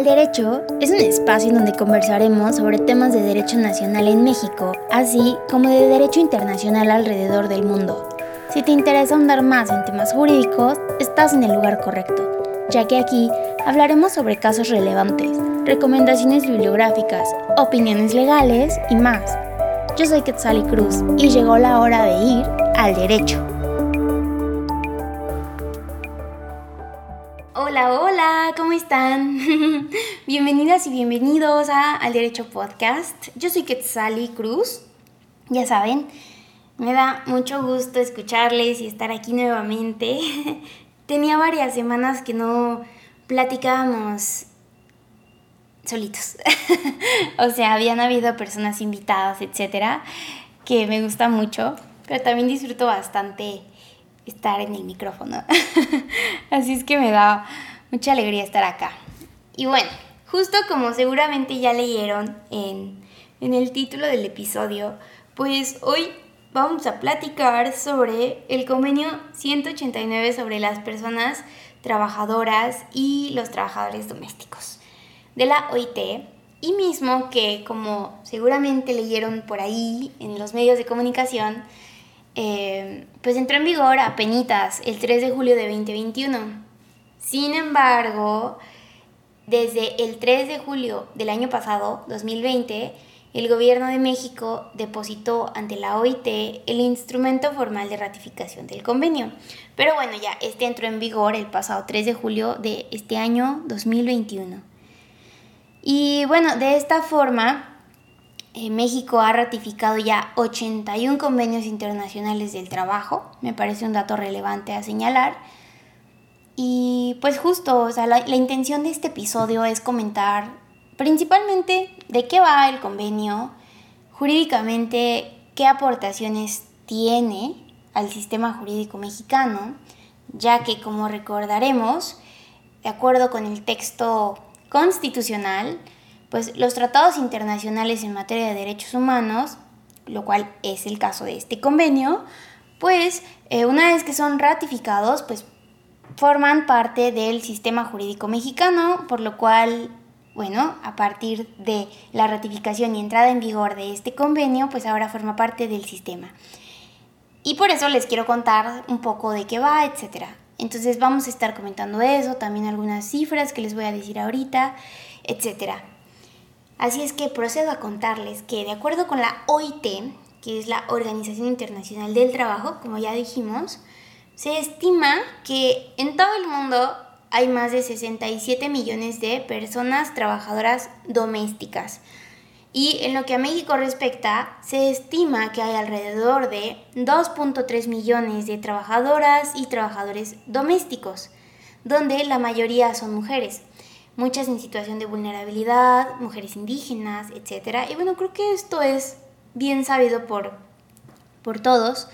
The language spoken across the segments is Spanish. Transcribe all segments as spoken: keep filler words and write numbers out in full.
al Derecho es un espacio en donde conversaremos sobre temas de derecho nacional en México, así como de derecho internacional alrededor del mundo. Si te interesa ahondar más en temas jurídicos, estás en el lugar correcto, ya que aquí hablaremos sobre casos relevantes, recomendaciones bibliográficas, opiniones legales y más. Yo soy Quetzali Cruz y llegó la hora de ir al derecho. Hola, hola, ¿cómo están? Bienvenidas y bienvenidos a Al Derecho Podcast. Yo soy Quetzali Cruz, ya saben, me da mucho gusto escucharles y estar aquí nuevamente. Tenía varias semanas que no platicábamos solitos. O sea, habían habido personas invitadas, etcétera, que me gusta mucho, pero también disfruto bastante estar en el micrófono. Así es que me da mucha alegría estar acá. Y bueno, justo como seguramente ya leyeron en, en el título del episodio, pues hoy vamos a platicar sobre el convenio ciento ochenta y nueve sobre las personas trabajadoras y los trabajadores domésticos de la O I T, y mismo que, como seguramente leyeron por ahí en los medios de comunicación, Eh, pues entró en vigor apenitas el tres de julio de dos mil veintiuno. Sin embargo, desde el tres de julio del año pasado, dos mil veinte, el Gobierno de México depositó ante la O I T el instrumento formal de ratificación del convenio. Pero bueno, ya este entró en vigor el pasado tres de julio de este año dos mil veintiuno. Y bueno, de esta forma, México ha ratificado ya ochenta y uno convenios internacionales del trabajo. Me parece un dato relevante a señalar. Y pues justo, o sea, la, la intención de este episodio es comentar principalmente de qué va el convenio, jurídicamente qué aportaciones tiene al sistema jurídico mexicano, ya que, como recordaremos, de acuerdo con el texto constitucional, pues los tratados internacionales en materia de derechos humanos, lo cual es el caso de este convenio, pues eh, una vez que son ratificados, pues forman parte del sistema jurídico mexicano, por lo cual, bueno, a partir de la ratificación y entrada en vigor de este convenio, pues ahora forma parte del sistema. Y por eso les quiero contar un poco de qué va, etcétera. Entonces vamos a estar comentando eso, también algunas cifras que les voy a decir ahorita, etcétera. Así es que procedo a contarles que, de acuerdo con la O I T, que es la Organización Internacional del Trabajo, como ya dijimos, se estima que en todo el mundo hay más de sesenta y siete millones de personas trabajadoras domésticas. Y en lo que a México respecta, se estima que hay alrededor de dos punto tres millones de trabajadoras y trabajadores domésticos, donde la mayoría son mujeres. Muchas en situación de vulnerabilidad, mujeres indígenas, etcétera. Y bueno, creo que esto es bien sabido por, por todos.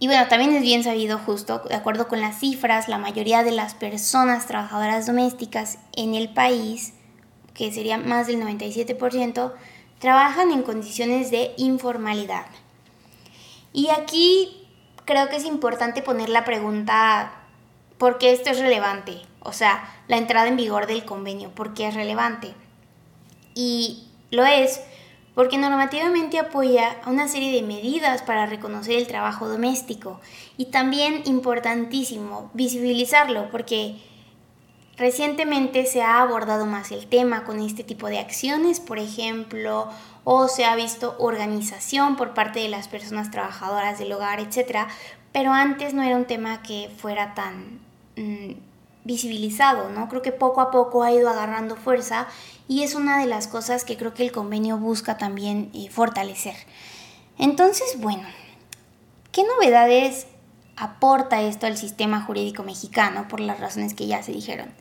Y bueno, también es bien sabido, justo, de acuerdo con las cifras, la mayoría de las personas trabajadoras domésticas en el país, que sería más del noventa y siete por ciento, trabajan en condiciones de informalidad. Y aquí creo que es importante poner la pregunta, ¿por qué esto es relevante? O sea, la entrada en vigor del convenio, ¿por qué es relevante? Y lo es porque normativamente apoya a una serie de medidas para reconocer el trabajo doméstico, y también, importantísimo, visibilizarlo, porque recientemente se ha abordado más el tema con este tipo de acciones, por ejemplo, o se ha visto organización por parte de las personas trabajadoras del hogar, etcétera, pero antes no era un tema que fuera tan Mmm, visibilizado, ¿no? Creo que poco a poco ha ido agarrando fuerza, y es una de las cosas que creo que el convenio busca también eh, fortalecer. Entonces, bueno, ¿qué novedades aporta esto al sistema jurídico mexicano por las razones que ya se dijeron?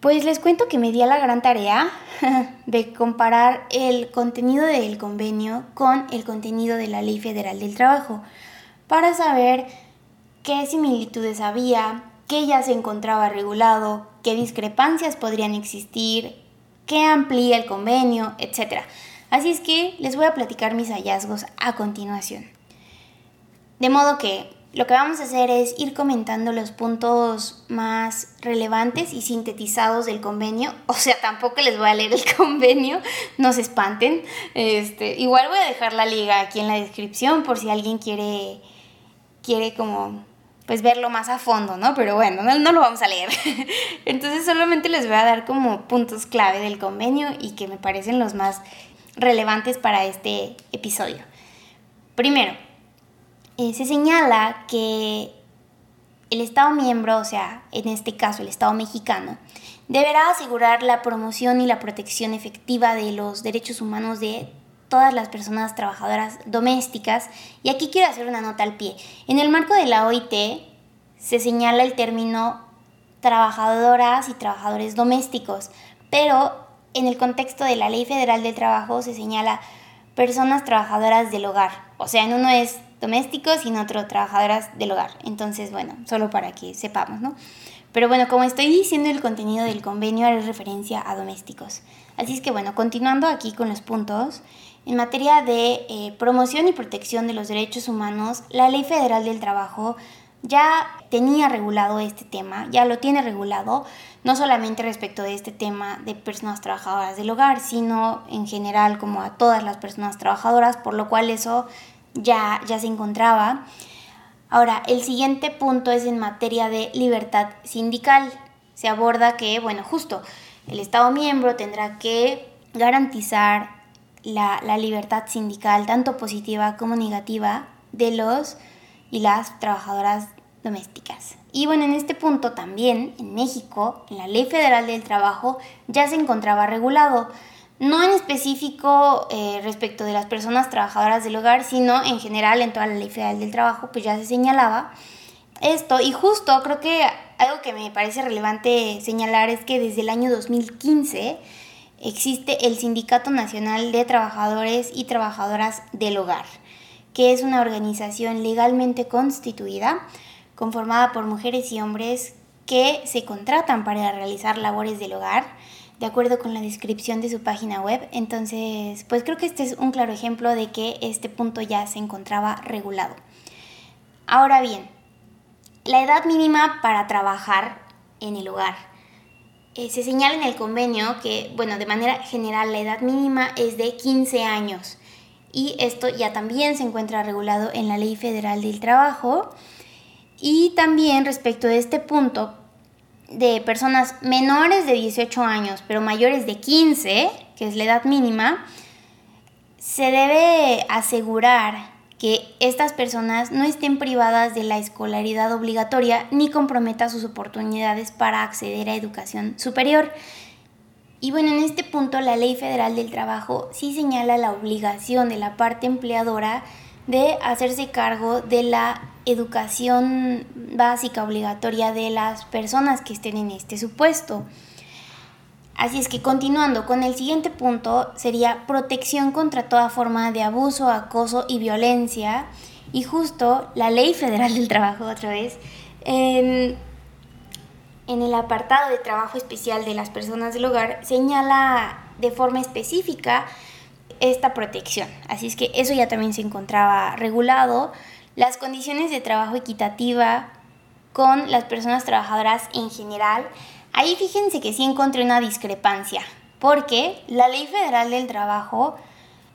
Pues les cuento que me di a la gran tarea de comparar el contenido del convenio con el contenido de la Ley Federal del Trabajo para saber qué similitudes había, qué ya se encontraba regulado, qué discrepancias podrían existir, qué amplía el convenio, etcétera. Así es que les voy a platicar mis hallazgos a continuación. De modo que Lo que vamos a hacer es ir comentando los puntos más relevantes y sintetizados del convenio. O sea, tampoco les voy a leer el convenio, no se espanten. Este, igual voy a dejar la liga aquí en la descripción por si alguien quiere, quiere como, pues verlo más a fondo, ¿no? Pero bueno, no, no lo vamos a leer. Entonces solamente les voy a dar como puntos clave del convenio y que me parecen los más relevantes para este episodio. Primero, Eh, se señala que el Estado miembro, o sea, en este caso el Estado mexicano, deberá asegurar la promoción y la protección efectiva de los derechos humanos de todas las personas trabajadoras domésticas. Y aquí quiero hacer una nota al pie. En el marco de la O I T se señala el término trabajadoras y trabajadores domésticos, pero en el contexto de la Ley Federal del Trabajo se señala personas trabajadoras del hogar. O sea, en uno es domésticos y en otro trabajadoras del hogar. Entonces, bueno, solo para que sepamos, ¿no? Pero bueno, como estoy diciendo, el contenido del convenio haré referencia a domésticos. Así es que bueno, continuando aquí con los puntos, en materia de eh, promoción y protección de los derechos humanos, la Ley Federal del Trabajo ya tenía regulado este tema, ya lo tiene regulado, no solamente respecto de este tema de personas trabajadoras del hogar, sino en general como a todas las personas trabajadoras, por lo cual eso Ya, ya se encontraba. Ahora, el siguiente punto es en materia de libertad sindical. Se aborda que, bueno, justo el Estado miembro tendrá que garantizar la, la libertad sindical, tanto positiva como negativa, de los y las trabajadoras domésticas. Y bueno, en este punto también, en México, en la Ley Federal del Trabajo, ya se encontraba regulado. No en específico eh, respecto de las personas trabajadoras del hogar, sino en general en toda la Ley Federal del Trabajo, pues ya se señalaba esto. Y justo creo que algo que me parece relevante señalar es que desde el año dos mil quince existe el Sindicato Nacional de Trabajadores y Trabajadoras del Hogar, que es una organización legalmente constituida, conformada por mujeres y hombres que se contratan para realizar labores del hogar, de acuerdo con la descripción de su página web. Entonces, pues creo que este es un claro ejemplo de que este punto ya se encontraba regulado. Ahora bien, la edad mínima para trabajar en el hogar. Eh, se señala en el convenio que, bueno, de manera general la edad mínima es de quince años. Y esto ya también se encuentra regulado en la Ley Federal del Trabajo. Y también respecto de este punto, de personas menores de dieciocho años, pero mayores de quince, que es la edad mínima, se debe asegurar que estas personas no estén privadas de la escolaridad obligatoria ni comprometa sus oportunidades para acceder a educación superior. Y bueno, en este punto la Ley Federal del Trabajo sí señala la obligación de la parte empleadora de hacerse cargo de la educación básica obligatoria de las personas que estén en este supuesto. Así es que continuando con el siguiente punto, sería protección contra toda forma de abuso, acoso y violencia. Y justo la Ley Federal del Trabajo, otra vez, en, en el apartado de trabajo especial de las personas del hogar, señala de forma específica esta protección. Así es que eso ya también se encontraba regulado. Las condiciones de trabajo equitativa con las personas trabajadoras en general. Ahí fíjense que sí encontré una discrepancia, porque la Ley Federal del Trabajo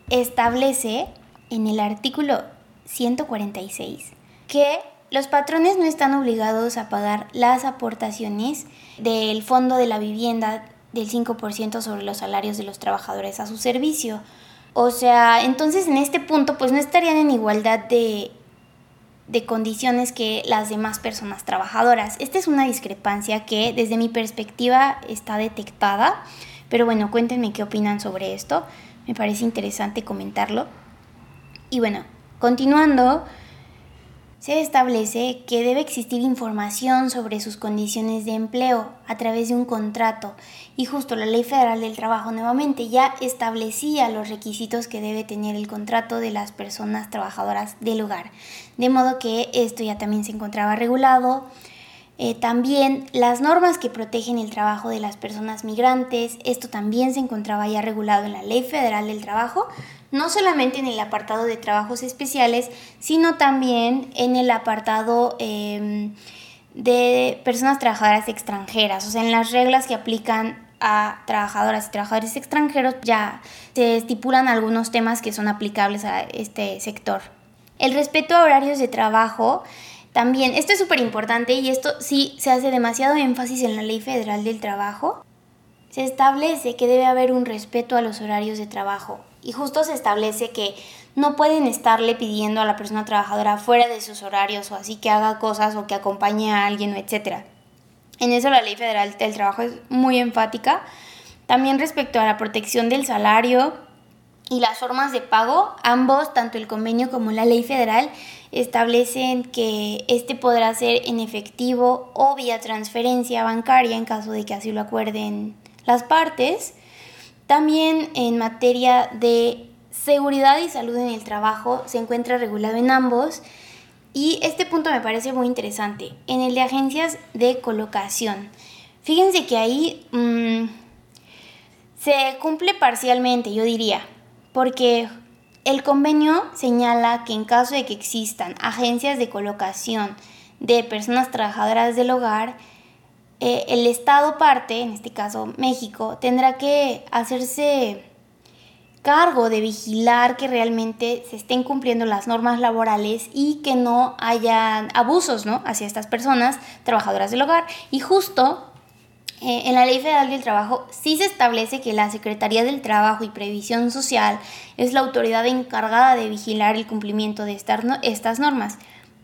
establece en el artículo ciento cuarenta y seis que los patrones no están obligados a pagar las aportaciones del Fondo de la Vivienda del cinco por ciento sobre los salarios de los trabajadores a su servicio. O sea, entonces en este punto pues no estarían en igualdad de... de condiciones que las demás personas trabajadoras. Esta es una discrepancia que desde mi perspectiva está detectada, pero bueno, cuéntenme qué opinan sobre esto, me parece interesante comentarlo. Y bueno, continuando, se establece que debe existir información sobre sus condiciones de empleo a través de un contrato, y justo la Ley Federal del Trabajo nuevamente ya establecía los requisitos que debe tener el contrato de las personas trabajadoras del hogar, de modo que esto ya también se encontraba regulado. Eh, también las normas que protegen el trabajo de las personas migrantes, esto también se encontraba ya regulado en la Ley Federal del Trabajo, no solamente en el apartado de trabajos especiales, sino también en el apartado eh, de personas trabajadoras extranjeras, o sea, en las reglas que aplican a trabajadoras y trabajadores extranjeros ya se estipulan algunos temas que son aplicables a este sector. El respeto a horarios de trabajo también, esto es súper importante y esto sí se hace demasiado énfasis en la Ley Federal del Trabajo. Se establece que debe haber un respeto a los horarios de trabajo y justo se establece que no pueden estarle pidiendo a la persona trabajadora fuera de sus horarios o así que haga cosas o que acompañe a alguien, etcétera. En eso la Ley Federal del Trabajo es muy enfática. También respecto a la protección del salario y las formas de pago, ambos, tanto el convenio como la ley federal, establecen que este podrá ser en efectivo o vía transferencia bancaria en caso de que así lo acuerden las partes. También en materia de seguridad y salud en el trabajo se encuentra regulado en ambos. Y este punto me parece muy interesante, en el de agencias de colocación. Fíjense que ahí mmm, se cumple parcialmente, yo diría, porque el convenio señala que en caso de que existan agencias de colocación de personas trabajadoras del hogar, eh, el Estado parte, en este caso México, tendrá que hacerse cargo de vigilar que realmente se estén cumpliendo las normas laborales y que no haya abusos, ¿no?, hacia estas personas trabajadoras del hogar. Y justo eh, en la Ley Federal del Trabajo sí se establece que la Secretaría del Trabajo y Previsión Social es la autoridad encargada de vigilar el cumplimiento de estas, no, estas normas,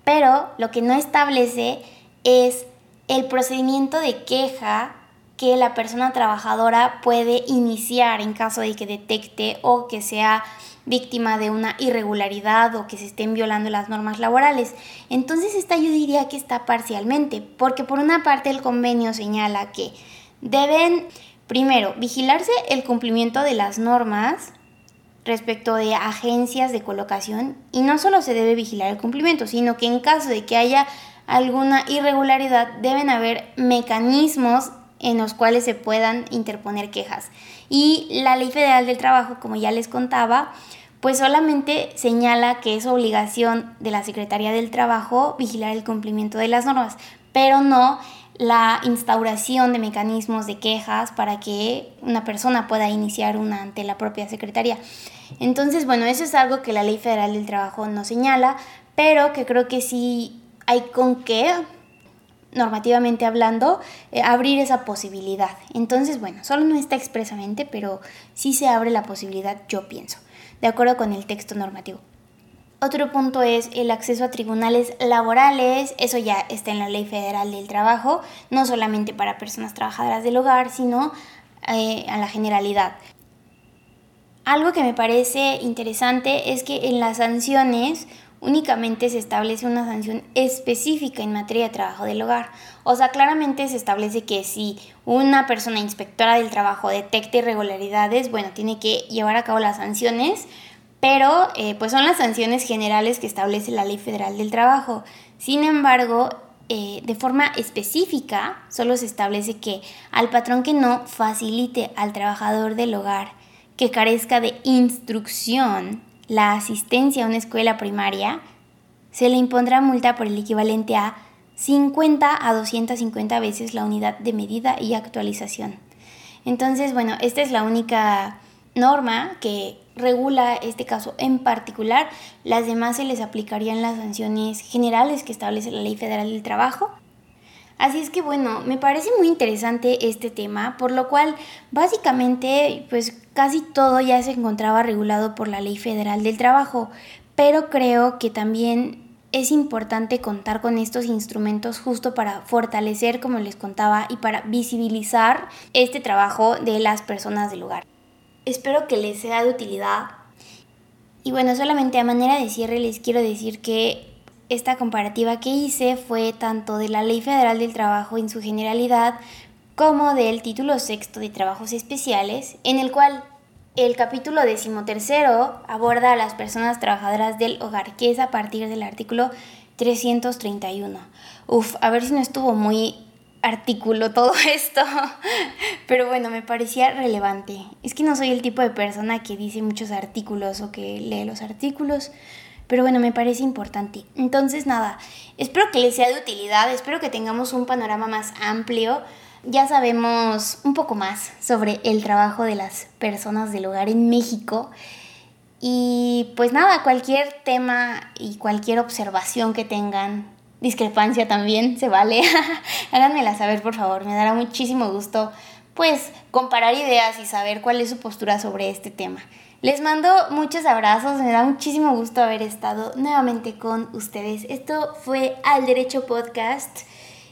pero lo que no establece es el procedimiento de queja que la persona trabajadora puede iniciar en caso de que detecte o que sea víctima de una irregularidad o que se estén violando las normas laborales. Entonces esta yo diría que está parcialmente, porque por una parte el convenio señala que deben, primero, vigilarse el cumplimiento de las normas respecto de agencias de colocación, y no solo se debe vigilar el cumplimiento, sino que en caso de que haya alguna irregularidad deben haber mecanismos en los cuales se puedan interponer quejas. Y la Ley Federal del Trabajo, como ya les contaba, pues solamente señala que es obligación de la Secretaría del Trabajo vigilar el cumplimiento de las normas, pero no la instauración de mecanismos de quejas para que una persona pueda iniciar una ante la propia Secretaría. Entonces, bueno, eso es algo que la Ley Federal del Trabajo no señala, pero que creo que sí hay con qué, normativamente hablando, eh, abrir esa posibilidad. Entonces, bueno, solo no está expresamente, pero sí se abre la posibilidad, yo pienso, de acuerdo con el texto normativo. Otro punto es el acceso a tribunales laborales. Eso ya está en la Ley Federal del Trabajo, no solamente para personas trabajadoras del hogar, sino eh, a la generalidad. Algo que me parece interesante es que en las sanciones únicamente se establece una sanción específica en materia de trabajo del hogar. O sea, claramente se establece que si una persona inspectora del trabajo detecta irregularidades, bueno, tiene que llevar a cabo las sanciones, pero eh, pues son las sanciones generales que establece la Ley Federal del Trabajo. Sin embargo, eh, de forma específica, solo se establece que al patrón que no facilite al trabajador del hogar que carezca de instrucción la asistencia a una escuela primaria, se le impondrá multa por el equivalente a cincuenta a doscientas cincuenta veces la unidad de medida y actualización. Entonces, bueno, esta es la única norma que regula este caso en particular. Las demás se les aplicarían las sanciones generales que establece la Ley Federal del Trabajo. Así es que, bueno, me parece muy interesante este tema, por lo cual básicamente pues casi todo ya se encontraba regulado por la Ley Federal del Trabajo, pero creo que también es importante contar con estos instrumentos justo para fortalecer, como les contaba, y para visibilizar este trabajo de las personas del hogar. Espero que les sea de utilidad. Y bueno, solamente a manera de cierre les quiero decir que esta comparativa que hice fue tanto de la Ley Federal del Trabajo en su generalidad como del título sexto de Trabajos Especiales, en el cual el capítulo decimotercero aborda a las personas trabajadoras del hogar, que es a partir del artículo trescientos treinta y uno. Uf, a ver si no estuvo muy artículo todo esto, pero bueno, me parecía relevante. Es que no soy el tipo de persona que dice muchos artículos o que lee los artículos, pero bueno, me parece importante. Entonces nada, espero que les sea de utilidad, espero que tengamos un panorama más amplio. Ya sabemos un poco más sobre el trabajo de las personas del hogar en México. Y pues nada, cualquier tema y cualquier observación que tengan, discrepancia también, se vale, háganmela saber por favor, me dará muchísimo gusto pues comparar ideas y saber cuál es su postura sobre este tema. Les mando muchos abrazos, me da muchísimo gusto haber estado nuevamente con ustedes. Esto fue Al Derecho Podcast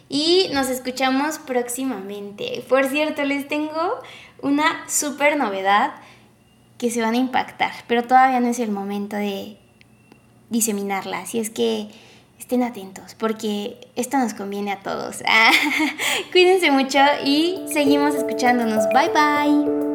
y nos escuchamos próximamente. Por cierto, les tengo una súper novedad que se van a impactar, pero todavía no es el momento de diseminarla, así es que estén atentos, porque esto nos conviene a todos. Cuídense mucho y seguimos escuchándonos. Bye, bye.